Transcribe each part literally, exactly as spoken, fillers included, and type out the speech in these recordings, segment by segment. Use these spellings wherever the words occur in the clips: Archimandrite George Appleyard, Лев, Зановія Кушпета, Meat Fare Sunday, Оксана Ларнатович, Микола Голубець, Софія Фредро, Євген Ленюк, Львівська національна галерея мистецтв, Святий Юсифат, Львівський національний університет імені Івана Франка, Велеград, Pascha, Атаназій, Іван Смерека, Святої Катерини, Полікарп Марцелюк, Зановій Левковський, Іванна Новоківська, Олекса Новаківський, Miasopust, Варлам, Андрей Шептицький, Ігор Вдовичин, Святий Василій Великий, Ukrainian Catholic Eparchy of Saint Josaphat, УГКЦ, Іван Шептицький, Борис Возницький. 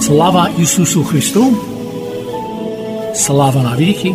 Слава Ісусу Христу! Слава навіки!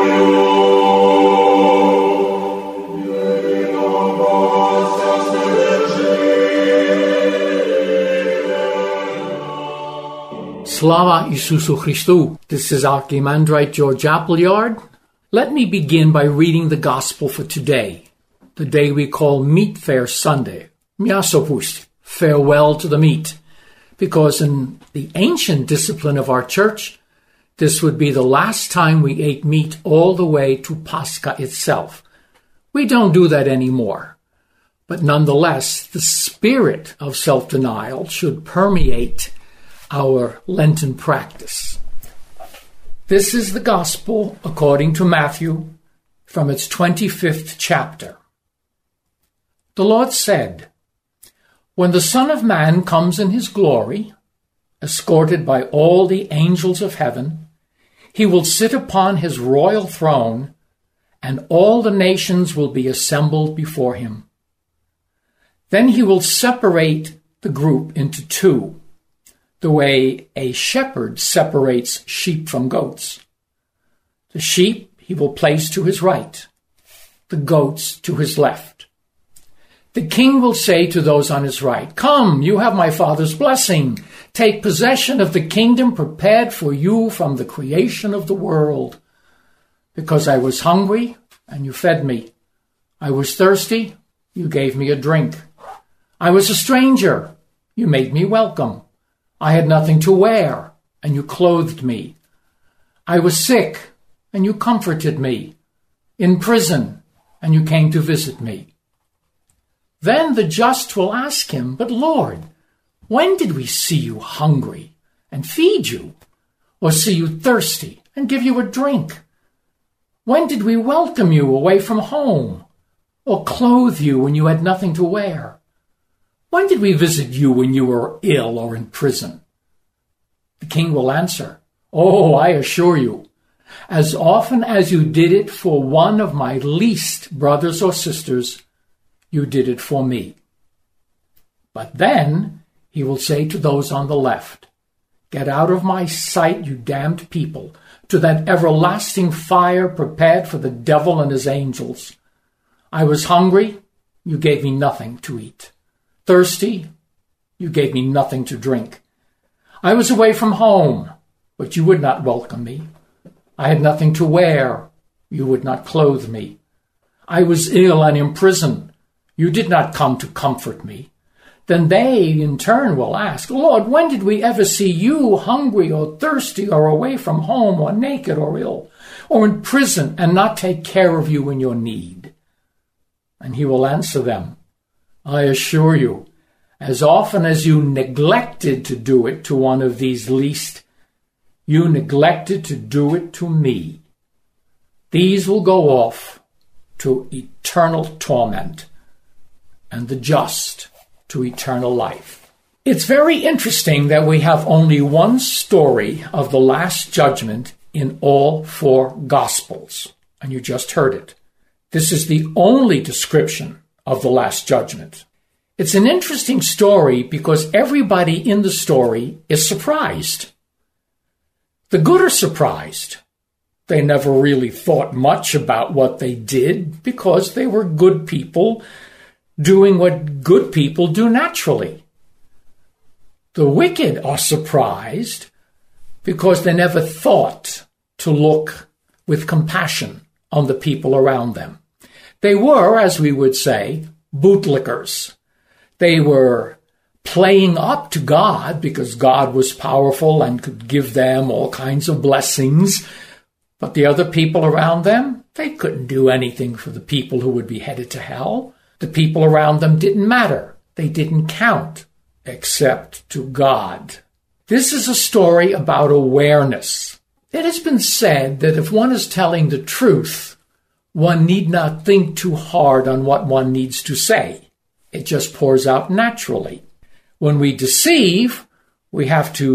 Slava Isusu Christu. This is Archimandrite George Appleyard. Let me begin by reading the Gospel for today, the day we call Meat Fare Sunday, Miasopust, farewell to the meat, because in the ancient discipline of our church, this would be the last time we ate meat all the way to Pascha itself. We don't do that anymore, but nonetheless, the spirit of self-denial should permeate our Lenten practice. This is the Gospel according to Matthew from its twenty-fifth chapter. The Lord said, "When the Son of Man comes in his glory, escorted by all the angels of heaven, he will sit upon his royal throne, and all the nations will be assembled before him. Then he will separate the group into two, the way a shepherd separates sheep from goats. The sheep he will place to his right, the goats to his left. The king will say to those on his right, 'Come, you have my Father's blessing. Take possession of the kingdom prepared for you from the creation of the world. Because I was hungry, and you fed me. I was thirsty, you gave me a drink. I was a stranger, you made me welcome. I had nothing to wear, and you clothed me. I was sick, and you comforted me. In prison, and you came to visit me.' Then the just will ask him, 'But Lord, when did we see you hungry and feed you, or see you thirsty and give you a drink? When did we welcome you away from home, or clothe you when you had nothing to wear? When did we visit you when you were ill or in prison?' The king will answer, 'Oh, I assure you, as often as you did it for one of my least brothers or sisters, you did it for me.' But then he will say to those on the left, 'Get out of my sight, you damned people, to that everlasting fire prepared for the devil and his angels. I was hungry, you gave me nothing to eat. Thirsty, you gave me nothing to drink. I was away from home, but you would not welcome me. I had nothing to wear, you would not clothe me. I was ill and in prison, you did not come to comfort me.' Then they, in turn, will ask, 'Lord, when did we ever see you hungry or thirsty or away from home or naked or ill or in prison and not take care of you in your need?' And he will answer them, 'I assure you, as often as you neglected to do it to one of these least, you neglected to do it to me.' These will go off to eternal torment, and the just to eternal life." It's very interesting that we have only one story of the Last Judgment in all four Gospels, and you just heard it. This is the only description of the Last Judgment. It's an interesting story because everybody in the story is surprised. The good are surprised. They never really thought much about what they did because they were good people doing what good people do naturally. The wicked are surprised because they never thought to look with compassion on the people around them. They were, as we would say, bootlickers. They were playing up to God because God was powerful and could give them all kinds of blessings. But the other people around them, they couldn't do anything for the people who would be headed to hell. The people around them didn't matter. They didn't count, except to God. This is a story about awareness. It has been said that if one is telling the truth, one need not think too hard on what one needs to say. It just pours out naturally. When we deceive, we have to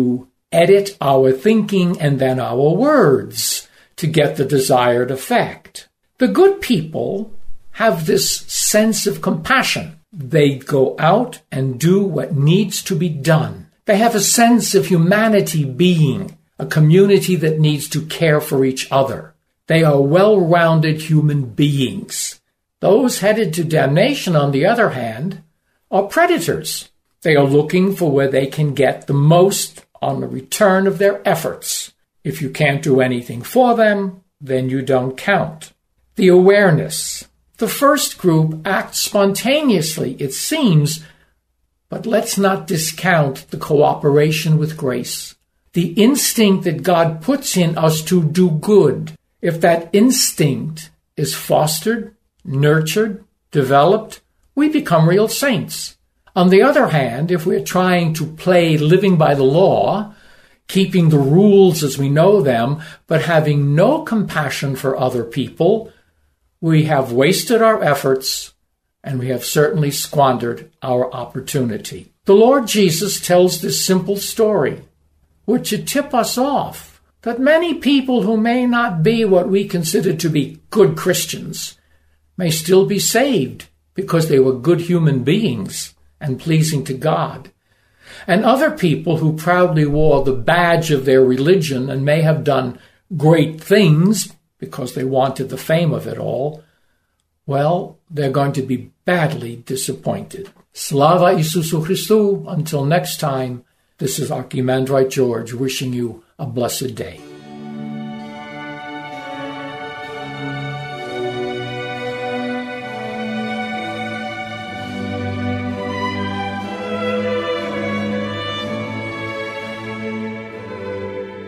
edit our thinking and then our words to get the desired effect. The good people have this sense of compassion. They go out and do what needs to be done. They have a sense of humanity being a community that needs to care for each other. They are well-rounded human beings. Those headed to damnation, on the other hand, are predators. They are looking for where they can get the most on the return of their efforts. If you can't do anything for them, then you don't count. The awareness. The first group acts spontaneously, it seems, but let's not discount the cooperation with grace. The instinct that God puts in us to do good, if that instinct is fostered, nurtured, developed, we become real saints. On the other hand, if we're trying to play living by the law, keeping the rules as we know them, but having no compassion for other people, we have wasted our efforts, and we have certainly squandered our opportunity. The Lord Jesus tells this simple story, which should tip us off that many people who may not be what we consider to be good Christians may still be saved because they were good human beings and pleasing to God. And other people who proudly wore the badge of their religion and may have done great things because they wanted the fame of it all, well, they're going to be badly disappointed. Slava Isusu Christu. Until next time, this is Archimandrite George wishing you a blessed day.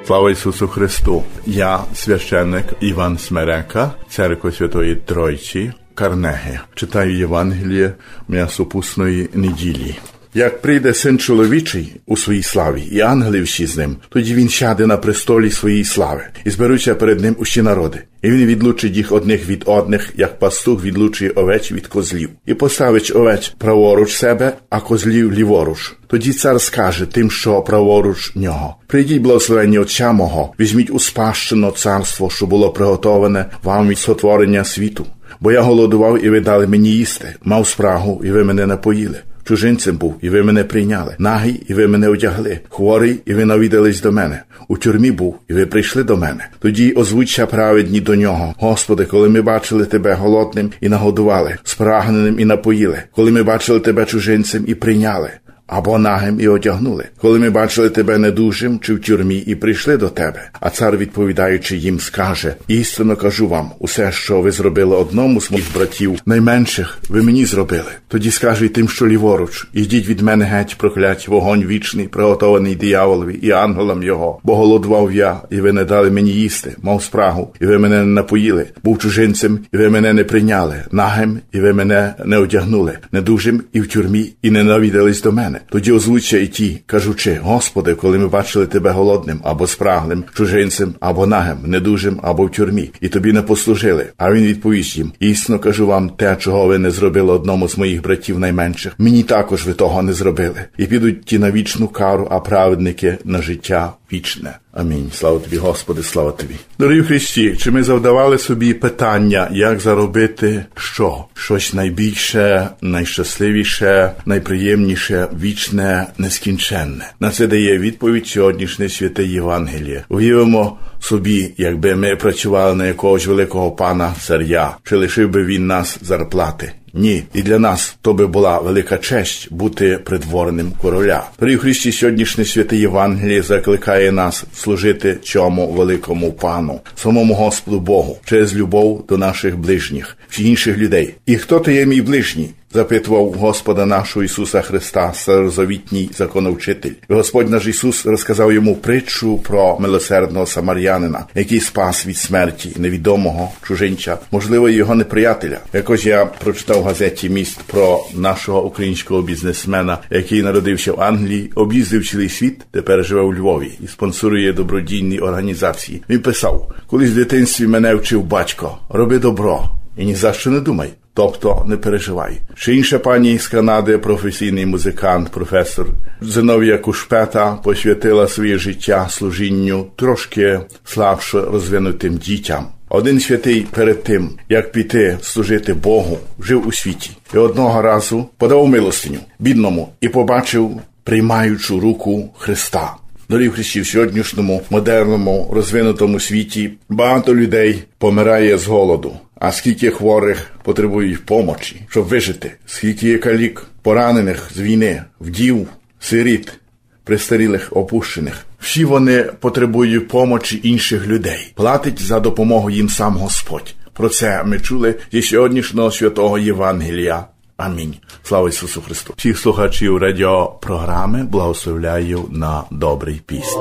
Слава Ісусу Христу! Я священник Іван Смерека, церкви Святої Тройці Карнеги. Читаю Євангеліє М'ясопусної неділі. Як прийде Син чоловічий у своїй славі, і ангели всі з ним, тоді він сяде на престолі своєї слави, і зберуться перед ним усі народи. І він відлучить їх одних від одних, як пастух відлучує овець від козлів. І поставить овець праворуч себе, а козлів ліворуч. Тоді цар скаже тим, що праворуч нього: «Прийдіть, благословенні Отця мого, візьміть у спадщину царство, що було приготоване вам від сотворення світу. Бо я голодував, і ви дали мені їсти, мав спрагу, і ви мене напоїли. Чужинцем був, і ви мене прийняли. Нагий, і ви мене одягли. Хворий, і ви навідались до мене. У тюрмі був, і ви прийшли до мене». Тоді озвучаться праведні до нього: «Господи, коли ми бачили тебе голодним і нагодували, спрагненим і напоїли, коли ми бачили тебе чужинцем і прийняли, або нагим і одягнули, коли ми бачили тебе недужим чи в тюрмі і прийшли до тебе». А цар, відповідаючи їм, скаже: «Істинно кажу вам, усе, що ви зробили одному з моїх братів найменших, ви мені зробили». Тоді скаже й тим, що ліворуч: «Ідіть від мене геть, прокляті, вогонь вічний, приготований дияволові і ангелам його. Бо голодував я, і ви не дали мені їсти, мав спрагу, і ви мене не напоїли, був чужинцем, і ви мене не прийняли, нагим, і ви мене не одягнули, недужим і в тюрмі, і не навідались до мене». Тоді озвучать і ті, кажучи: «Господи, коли ми бачили тебе голодним, або спраглим, чужинцем, або нагим, недужим, або в тюрмі, і тобі не послужили». А він відповість їм: «Істинно кажу вам, те, чого ви не зробили одному з моїх братів найменших, мені також ви того не зробили». І підуть ті на вічну кару, а праведники на життя вічне. Амінь. Слава тобі, Господи, слава тобі. Дорогі Христі, чи ми завдавали собі питання, як заробити що? Щось найбільше, найщасливіше, найприємніше, вічне, нескінченне. На це дає відповідь сьогоднішнє святе Євангеліє. Уявимо собі, якби ми працювали на якогось великого пана царя, чи лишив би він нас зарплати? Ні. І для нас то би була велика честь бути придворним короля. При Христі сьогоднішнє святе Євангеліє закликає нас служити цьому великому пану, самому Господу Богу, через любов до наших ближніх, інших людей. І хто то є мій ближній? Запитував Господа нашого Ісуса Христа, старозавітній законовчитель. Господь наш Ісус розказав йому притчу про милосердного самарянина, який спас від смерті невідомого чужинча, можливо, його неприятеля. Якось я прочитав в газеті «Міст» про нашого українського бізнесмена, який народився в Англії, об'їздив цілий світ, тепер живе у Львові і спонсорує добродійні організації. Він писав: «Колись в дитинстві мене вчив батько, роби добро і ні за що не думай». Тобто не переживай. Ще інша пані з Канади, професійний музикант, професор Зановія Кушпета, посвятила своє життя служінню трошки слабше розвинутим дітям. Один святий перед тим, як піти служити Богу, жив у світі. І одного разу подав милостиню бідному і побачив приймаючу руку Христа. Дорогі Христі, в сьогоднішньому модерному розвинутому світі багато людей помирає з голоду. А скільки хворих потребують помочі, щоб вижити? Скільки є калік, поранених з війни, вдів, сиріт, престарілих, опущених? Всі вони потребують помочі інших людей. Платить за допомогу їм сам Господь. Про це ми чули зі сьогоднішнього святого Євангелія. Амінь. Слава Ісусу Христу. Всіх слухачів радіопрограми благословляю на добрий піст.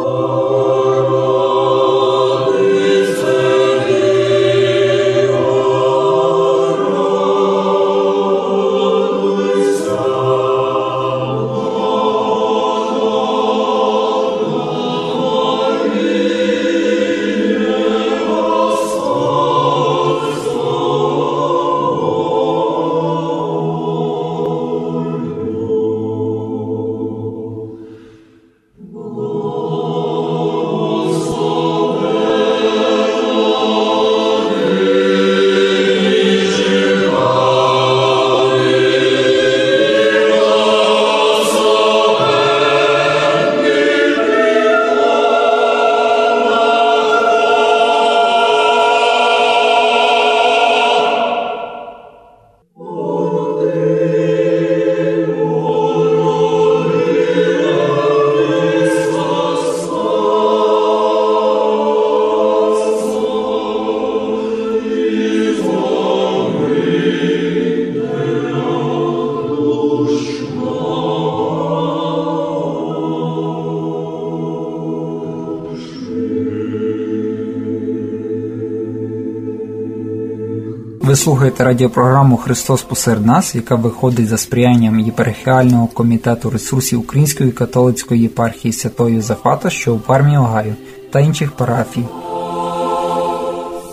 Ви слухаєте радіопрограму «Христос посеред нас», яка виходить за сприянням єпархіального комітету ресурсів Української католицької єпархії Святого Юсифата, що у Пармі, Огайо, та інших парафій.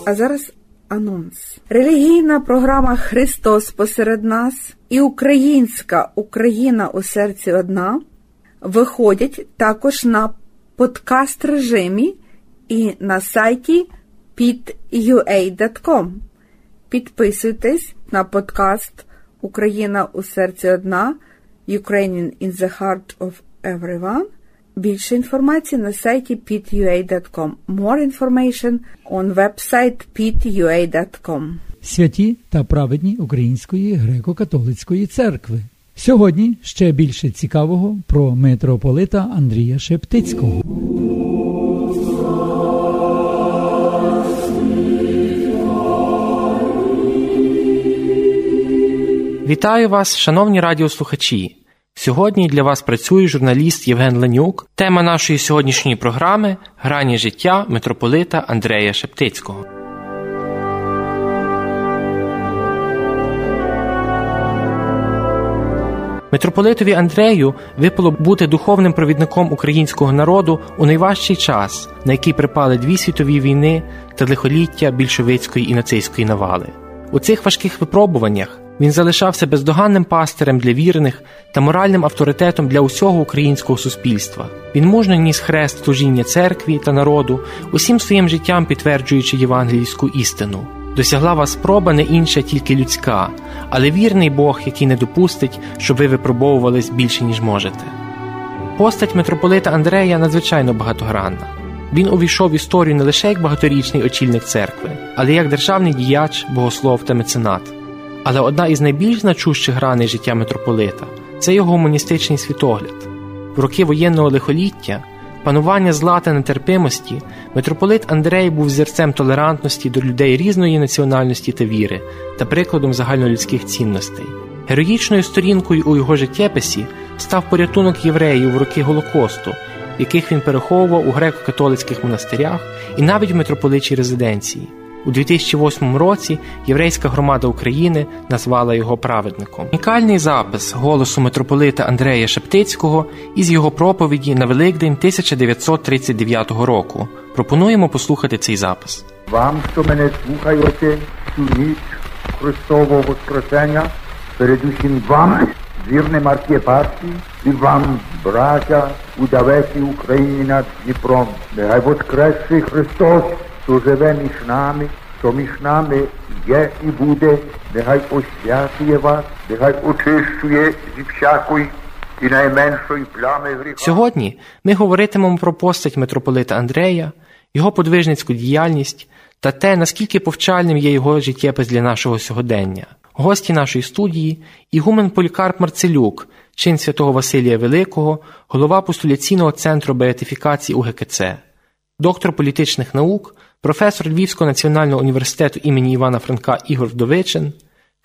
А зараз анонс. Релігійна програма «Христос посеред нас» і українська «Україна у серці одна» виходять також на подкаст-режимі і на сайті пі ті ю ей крапка ком. Підписуйтесь на подкаст «Україна у серці одна» Ukrainian in the heart of everyone. Більше інформації на сайті пі ті ю ей крапка ком. More information on website пі ті ю ей крапка ком. Святі та праведні Української греко-католицької церкви. Сьогодні ще більше цікавого про митрополита Андрія Шептицького. Вітаю вас, шановні радіослухачі! Сьогодні для вас працює журналіст Євген Ленюк. Тема нашої сьогоднішньої програми – грані життя митрополита Андрія Шептицького. Митрополитові Андрею випало бути духовним провідником українського народу у найважчий час, на який припали дві світові війни та лихоліття більшовицької і нацистської навали. У цих важких випробуваннях Він залишався бездоганним пастирем для вірних та моральним авторитетом для усього українського суспільства. Він мужньо ніс хрест служіння церкві та народу, усім своїм життям підтверджуючи євангельську істину. Досягла вас спроба не інша, тільки людська, але вірний Бог, який не допустить, щоб ви випробовувались більше, ніж можете. Постать митрополита Андрея надзвичайно багатогранна. Він увійшов в історію не лише як багаторічний очільник церкви, але й як державний діяч, богослов та меценат. Але одна із найбільш значущих граней життя митрополита – це його гуманістичний світогляд. В роки воєнного лихоліття, панування зла та нетерпимості, митрополит Андрей був зірцем толерантності до людей різної національності та віри та прикладом загальнолюдських цінностей. Героїчною сторінкою у його життєписі став порятунок євреїв в роки Голокосту, яких він переховував у греко-католицьких монастирях і навіть в митрополичій резиденції. У дві тисячі восьмому році єврейська громада України назвала його праведником. Унікальний запис голосу митрополита Андрея Шептицького із його проповіді на Великдень тисяча дев'ятсот тридцять дев'ятого року. Пропонуємо послухати цей запис. Вам, що мене слухаєте цю ніч Христового Воскресення, передусім вам, вірним архієпархії, і вам, браття, удавеці України над Дніпром. Нехай воскресший Христос, що живе між нами, що між нами є і буде, нехай освячує вас, нехай очищує зі всякої і найменшої плями гріха. Сьогодні ми говоритимемо про постать митрополита Андрея, його подвижницьку діяльність та те, наскільки повчальним є його життєпис для нашого сьогодення. Гості нашої студії – ігумен Полікарп Марцелюк, чин святого Василія Великого, голова постуляційного центру беатифікації У Г К Ц, доктор політичних наук, професор Львівського національного університету імені Івана Франка Ігор Вдовичин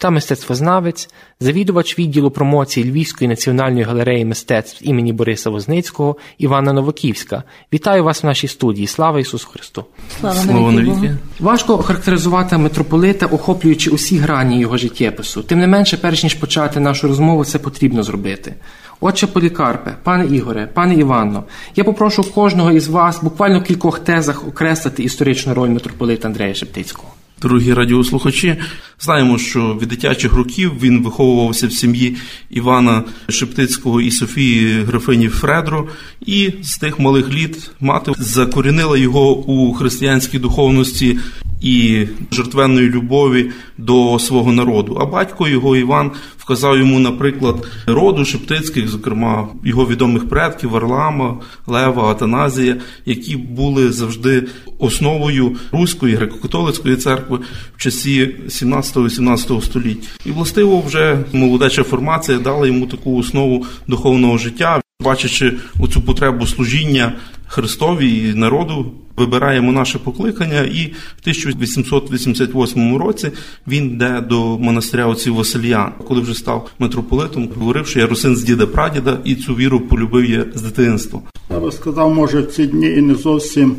та мистецтвознавець, завідувач відділу промоції Львівської національної галереї мистецтв імені Бориса Возницького Іванна Новоківська. Вітаю вас в нашій студії. Слава Ісусу Христу! Слава навіки! Важко характеризувати митрополита, охоплюючи усі грані його життєпису. Тим не менше, перш ніж почати нашу розмову, це потрібно зробити. Отче Полікарпе, пане Ігоре, пане Іванно, я попрошу кожного із вас буквально в кількох тезах окреслити історичну роль митрополита Андрея Шептицького. Дорогі радіослухачі, знаємо, що від дитячих років він виховувався в сім'ї Івана Шептицького і Софії графині Фредро, і з тих малих літ мати закорінила його у християнській духовності і жертвенної любові до свого народу. А батько його Іван вказав йому, наприклад, роду Шептицьких, зокрема його відомих предків Варлама, Лева, Атаназія, які були завжди основою руської, греко-католицької церкви в часі сімнадцятого-вісімнадцятого століття. І властиво вже молодеча формація дала йому таку основу духовного життя. Бачачи оцю потребу служіння Христові і народу, вибираємо наше покликання, і в тисяча вісімсот вісімдесят восьмому році він йде до монастиря отців Василіян. Коли вже став митрополитом, говорив, що я русин з діда-прадіда, і цю віру полюбив я з дитинства. Я би сказав, може, в ці дні і не зовсім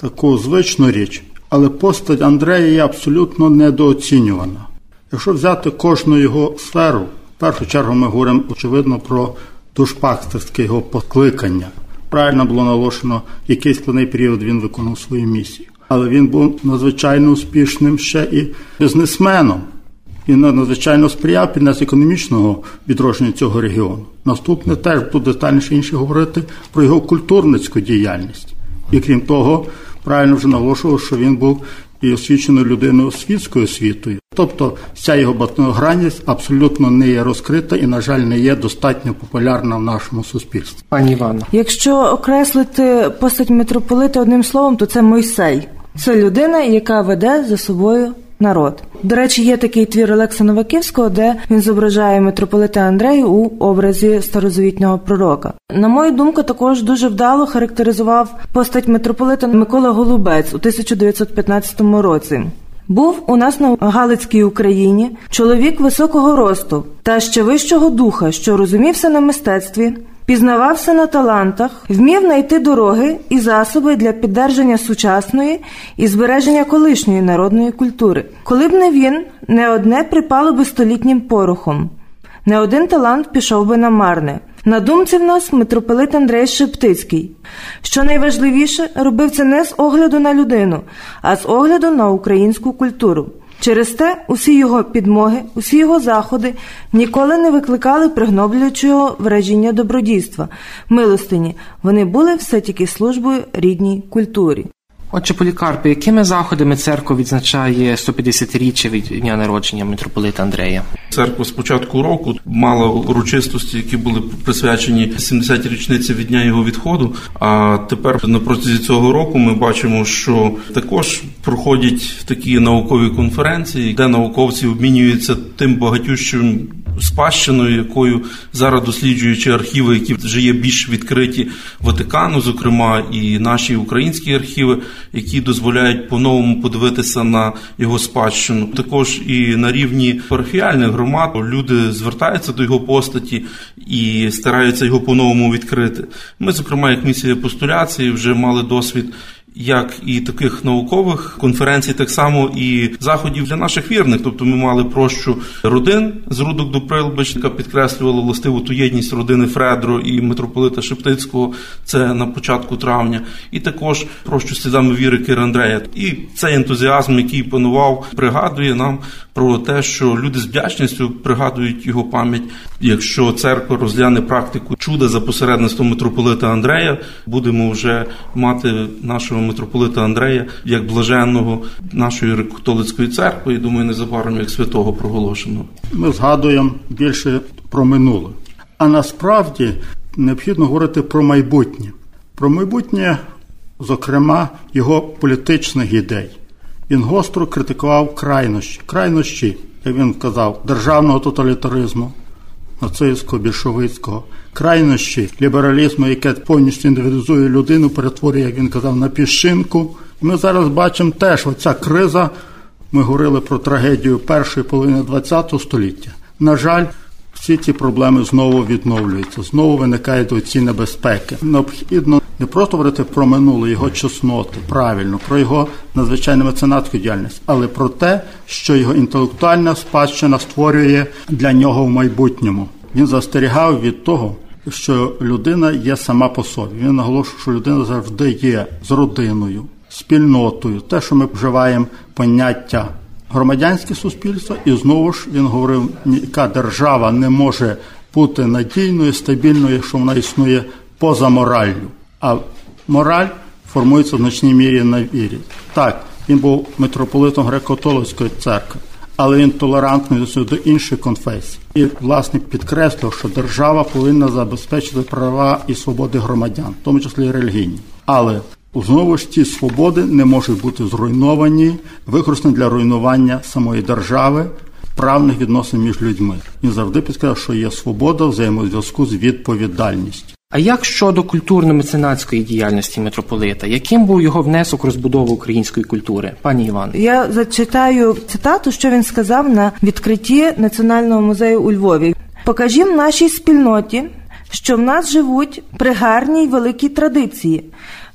таку звичну річ, але постать Андрея є абсолютно недооцінювана. Якщо взяти кожну його сферу, в першу чергу ми говоримо, очевидно, про душпастерське його покликання. Правильно було наголошено, який складний період він виконав свою місію. Але він був надзвичайно успішним ще і бізнесменом. Він надзвичайно сприяв піднесенню економічного відродження цього регіону. Наступне теж буде детальніше інше говорити про його культурницьку діяльність. І крім того, правильно вже наголошував, що він був і освіченою людиною світською освітою. Тобто вся його багатогранність абсолютно не є розкрита і, на жаль, не є достатньо популярна в нашому суспільстві. Пані Іванно. Якщо окреслити постать митрополита одним словом, то це Мойсей. Це людина, яка веде за собою народ. До речі, є такий твір Олекса Новаківського, де він зображає митрополита Андрея у образі старозавітнього пророка. На мою думку, також дуже вдало характеризував постать митрополита Микола Голубець у тисяча дев'ятсот п'ятнадцятому році. Був у нас на Галицькій Україні чоловік високого росту та ще вищого духа, що розумівся на мистецтві, пізнавався на талантах, вмів знайти дороги і засоби для піддержання сучасної і збереження колишньої народної культури. Коли б не він, не одне припало би столітнім порохом, не один талант пішов би намарне. На думці в нас митрополит Андрей Шептицький. Що найважливіше, робив це не з огляду на людину, а з огляду на українську культуру. Через те усі його підмоги, усі його заходи ніколи не викликали пригноблюючого враження добродійства, милостині. Вони були все тільки службою рідній культурі. Отче Полікарпе, якими заходами церква відзначає сто п'ятдесятиріччя від дня народження митрополита Андрея? Церква з початку року мала урочистості, які були присвячені сімдесятій річниці від дня його відходу, а тепер на протязі цього року ми бачимо, що також проходять такі наукові конференції, де науковці обмінюються тим багатющим спадщиною, якою зараз, досліджуючи архіви, які вже є більш відкриті Ватикану, зокрема, і наші українські архіви, які дозволяють по-новому подивитися на його спадщину. Також і на рівні парафіальних громад люди звертаються до його постаті і стараються його по-новому відкрити. Ми, зокрема, як місія постуляції, вже мали досвід як і таких наукових конференцій, так само і заходів для наших вірних. Тобто ми мали прощу родин з Рудок до Прилбич, яка підкреслювала властиву ту єдність родини Фредро і митрополита Шептицького, це на початку травня, і також прощу слідами віри Кири Андрея. І цей ентузіазм, який панував, пригадує нам про те, що люди з вдячністю пригадують його пам'ять. Якщо церква розгляне практику чуда за посередництвом митрополита Андрея, будемо вже мати нашого митрополита Андрея як блаженного нашої католицької церкви, і, думаю, незабаром як святого проголошеного. Ми згадуємо більше про минуле. А насправді необхідно говорити про майбутнє. Про майбутнє, зокрема, його політичних ідей. Він гостро критикував крайнощі, крайнощі, як він казав, державного тоталітаризму, нацистського, більшовицького, крайнощі лібералізму, яке повністю індивідуалізує людину, перетворює, як він казав, на піщинку. Ми зараз бачимо теж оця криза, ми говорили про трагедію першої половини двадцятого століття. На жаль, всі ці проблеми знову відновлюються, знову виникають оці небезпеки. Необхідно не просто говорити про минуле, його чесноти, правильно, про його надзвичайну меценатську діяльність, але про те, що його інтелектуальна спадщина створює для нього в майбутньому. Він застерігав від того, що людина є сама по собі. Він наголошував, що людина завжди є з родиною, спільнотою, те, що ми вживаємо поняття громадянське суспільство, і знову ж він говорив, яка держава не може бути надійною, стабільною, якщо вона існує поза мораллю. А мораль формується в значній мірі на вірі. Так, він був митрополитом греко-католицької церкви, але він толерантний до інших конфесій. І, власне, підкреслив, що держава повинна забезпечити права і свободи громадян, в тому числі і релігійні. Але знову ж ці свободи не можуть бути зруйновані, використані для руйнування самої держави, правних відносин між людьми. Він завжди підказав, що є свобода в взаємозв'язку з відповідальністю. А як щодо культурно-меценатської діяльності митрополита? Яким був його внесок у розбудову української культури? Пані Іван. Я зачитаю цитату, що він сказав на відкритті Національного музею у Львові. «Покажім нашій спільноті, що в нас живуть при гарній великій традиції,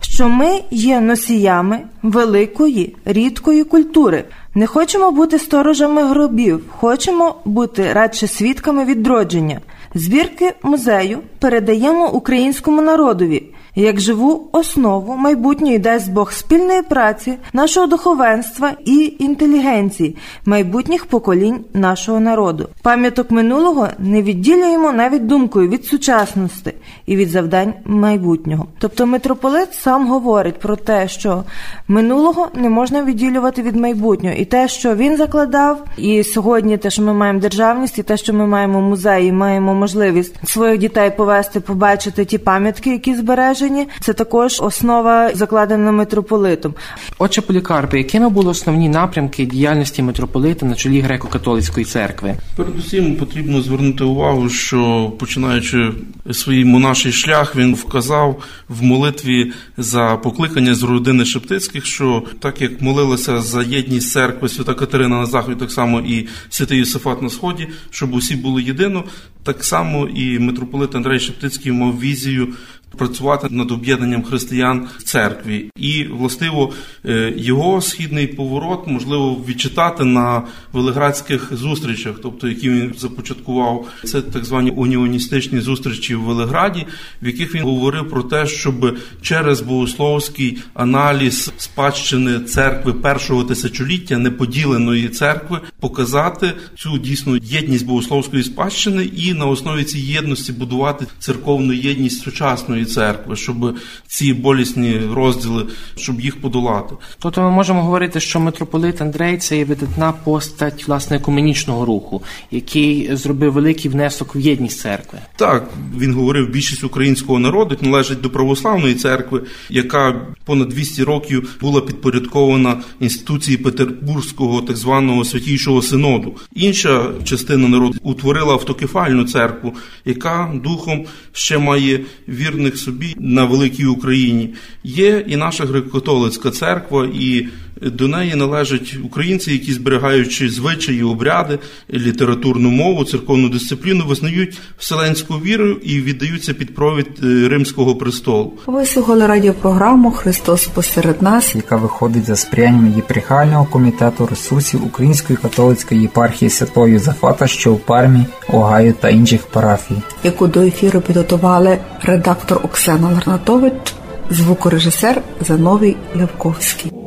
що ми є носіями великої, рідкої культури. Не хочемо бути сторожами гробів, хочемо бути радше свідками відродження. Збірки музею передаємо українському народові, як живу основу майбутньої, дасть Бог, спільної праці, нашого духовенства і інтелігенції, майбутніх поколінь нашого народу. Пам'яток минулого не відділюємо навіть думкою від сучасності і від завдань майбутнього». Тобто митрополит сам говорить про те, що минулого не можна відділювати від майбутнього. І те, що він закладав, і сьогодні те, що ми маємо державність, і те, що ми маємо музеї, маємо можливість своїх дітей повести, побачити ті пам'ятки, які збережені, це також основа, закладена митрополитом. Отче Полікарпе, якими були основні напрямки діяльності митрополита на чолі греко-католицької церкви? Передусім потрібно звернути увагу, що починаючи свій монаший шлях, він вказав в молитві за покликання з родини Шептицьких, що так як молилася за єдність церкви Свята Катерина на заході, так само і Святий Юсифат на сході, щоб усі були єдино, так само і митрополит Андрей Шептицький мав візію працювати над об'єднанням християн в церкві. І, властиво, його східний поворот, можливо, відчитати на велеградських зустрічах, тобто, які він започаткував. Це так звані уніоністичні зустрічі в Велеграді, в яких він говорив про те, щоб через богословський аналіз спадщини церкви першого тисячоліття, неподіленої церкви, показати цю дійсну єдність богословської спадщини і на основі цієї єдності будувати церковну єдність сучасної церкви, щоб ці болісні розділи, щоб їх подолати. Тобто ми можемо говорити, що митрополит Андрей – це є видатна постать, власне, екуменічного руху, який зробив великий внесок в єдність церкви. Так, він говорив, більшість українського народу належить до православної церкви, яка понад двісті років була підпорядкована інституції Петербурзького так званого Святійшого Синоду. Інша частина народу утворила автокефальну церкву, яка духом ще має вірних собі на великій Україні. Є і наша греко-католицька церква, і до неї належать українці, які, зберігаючи звичаї, обряди, літературну мову, церковну дисципліну, визнають вселенську віру і віддаються під провід Римського престолу. Ви слухали радіопрограму «Христос посеред нас», яка виходить за сприянням єпархіального комітету ресурсів Української католицької єпархії Святого Юсифата, що в Пармі, Огайо та інших парафій. Яку до ефіру підготували редактор Оксана Ларнатович, звукорежисер Зановій Левковський.